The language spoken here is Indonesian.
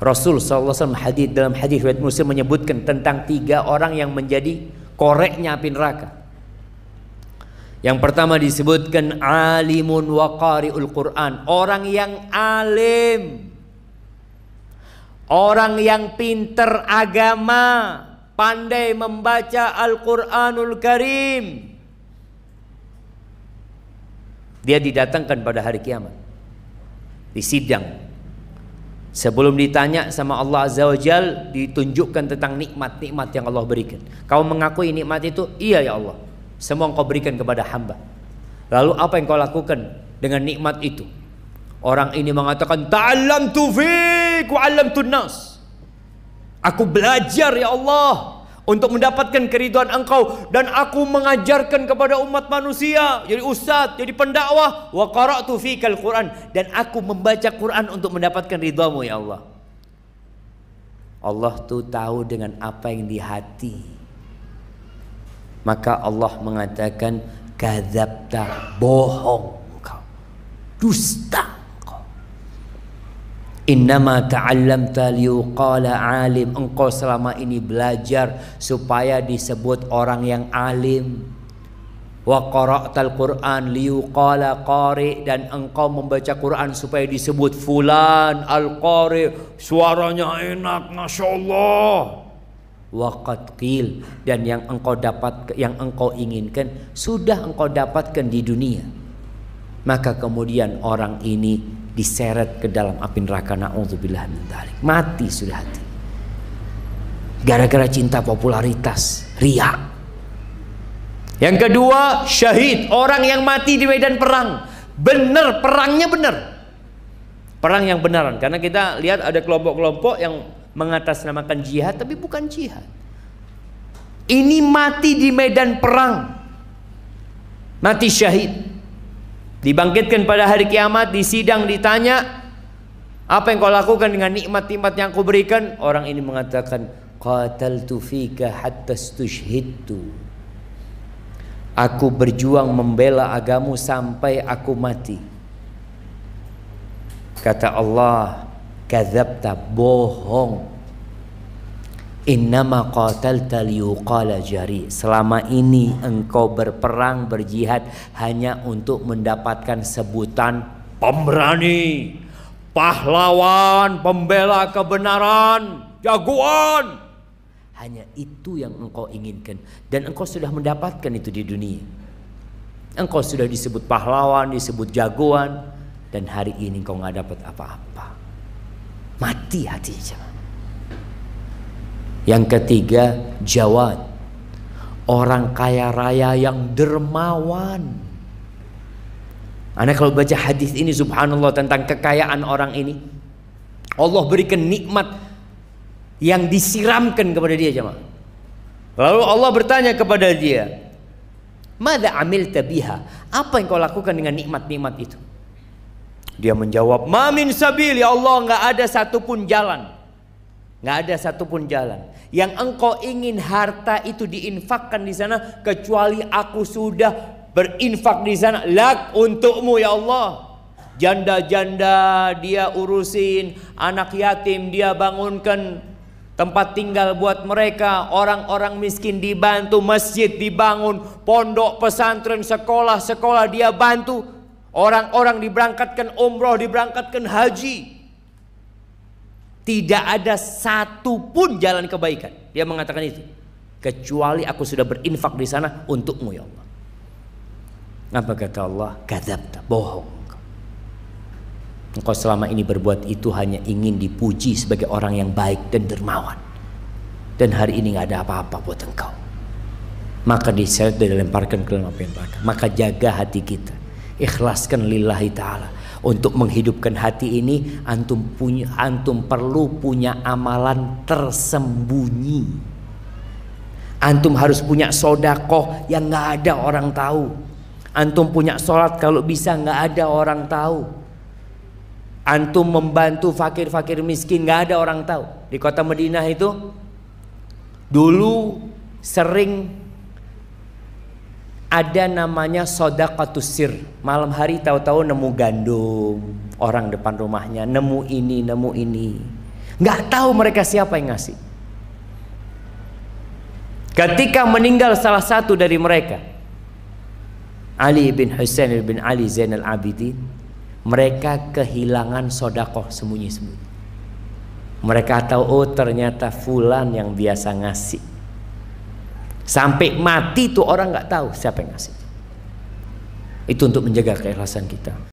Rasul s.a.w. dalam hadis riwayat Muslim menyebutkan tentang tiga orang yang menjadi koreknya api neraka. Yang pertama disebutkan alimun waqari'ul Quran, orang yang alim, orang yang pinter agama, pandai membaca al-quranul karim. Dia didatangkan pada hari kiamat di sidang. Sebelum ditanya sama Allah Azza wa Jalla, ditunjukkan tentang nikmat-nikmat yang Allah berikan. Kau mengakui nikmat itu? Iya ya Allah, semua engkau berikan kepada hamba. Lalu apa yang kau lakukan dengan nikmat itu? Orang ini mengatakan, ta'allam tu fik wa 'allamtun nas. Aku belajar ya Allah untuk mendapatkan keridhaan engkau, dan aku mengajarkan kepada umat manusia, jadi ustaz, jadi pendakwah. Wa qara' tu fiqal Quran, dan aku membaca Quran untuk mendapatkan ridhamu ya Allah. Allah tuh tahu dengan apa yang di hati. Maka Allah mengatakan, kadzabta, bohong engkau, dusta engkau. Innama takalam taliu kala alim, engkau selama ini belajar supaya disebut orang yang alim. Waqara'tal Quran, liu kala qari, dan engkau membaca Quran supaya disebut fulan al-qari, suaranya enak, nashollah. Waqatkil, dan yang engkau dapat, yang engkau inginkan sudah engkau dapatkan di dunia. Maka kemudian orang ini diseret ke dalam api neraka, na'udzubillahi min dzalik. Mati sudah hati, gara-gara cinta popularitas, riya. Yang kedua, syahid, orang yang mati di medan perang. Bener, perangnya bener, perang yang beneran. Karena kita lihat ada kelompok-kelompok yang mengatasnamakan jihad, tapi bukan jihad. Ini mati di medan perang, mati syahid. Dibangkitkan pada hari kiamat, di sidang ditanya, apa yang kau lakukan dengan nikmat-nikmat yang aku berikan? Orang ini mengatakan, qataltu fika hatta ustushhidtu, aku berjuang membela agamu sampai aku mati. Kata Allah, kadzabta, bohong. Innama qatalta li yuqala jari, selama ini engkau berperang, berjihad hanya untuk mendapatkan sebutan pemberani, pahlawan, pembela kebenaran, jagoan. Hanya itu yang engkau inginkan, dan engkau sudah mendapatkan itu di dunia. Engkau sudah disebut pahlawan, disebut jagoan, dan hari ini engkau nggak dapat apa-apa. Mati hatinya. Yang ketiga, jawad, orang kaya raya yang dermawan. Anda kalau baca hadis ini, subhanallah, tentang kekayaan orang ini, Allah berikan nikmat yang disiramkan kepada dia, jemaah. Lalu Allah bertanya kepada dia, Mada amil tabiha, apa yang kau lakukan dengan nikmat-nikmat itu? Dia menjawab, Mamin sabili Allah, nggak ada satupun jalan. Nggak ada satupun jalan. Yang engkau ingin harta itu diinfakkan di sana, kecuali aku sudah berinfak di sana. Lak untukmu ya Allah. Janda-janda dia urusin, anak yatim dia bangunkan tempat tinggal buat mereka, orang-orang miskin dibantu, masjid dibangun, pondok, pesantren, sekolah-sekolah dia bantu, orang-orang diberangkatkan umroh, diberangkatkan haji. Tidak ada satupun jalan kebaikan. Dia mengatakan itu, kecuali aku sudah berinfak di sana untukmu ya Allah. Apa kata Allah? Kadzabta, bohong. Engkau selama ini berbuat itu hanya ingin dipuji sebagai orang yang baik dan dermawan, dan hari ini nggak ada apa-apa buat engkau. Maka diseret dan dilemparkan ke dalam api neraka. Maka jaga hati kita, ikhlaskan lillahi ta'ala. Untuk menghidupkan hati ini, antum perlu punya amalan tersembunyi. Antum harus punya sodakoh yang nggak ada orang tahu. Antum punya sholat kalau bisa nggak ada orang tahu. Antum membantu fakir-fakir miskin nggak ada orang tahu. Di kota Madinah itu dulu sering ada namanya sodaqatussir. Malam hari tahu-tahu nemu gandum orang depan rumahnya, nemu ini, nemu ini. Nggak tahu mereka siapa yang ngasih. Ketika meninggal salah satu dari mereka, Ali bin Husain bin Ali Zainal Abidin, mereka kehilangan sodakoh sembunyi-sembunyi. Mereka tahu, oh ternyata fulan yang biasa ngasih. Sampai mati tuh orang nggak tahu siapa yang ngasih. Itu untuk menjaga keikhlasan kita.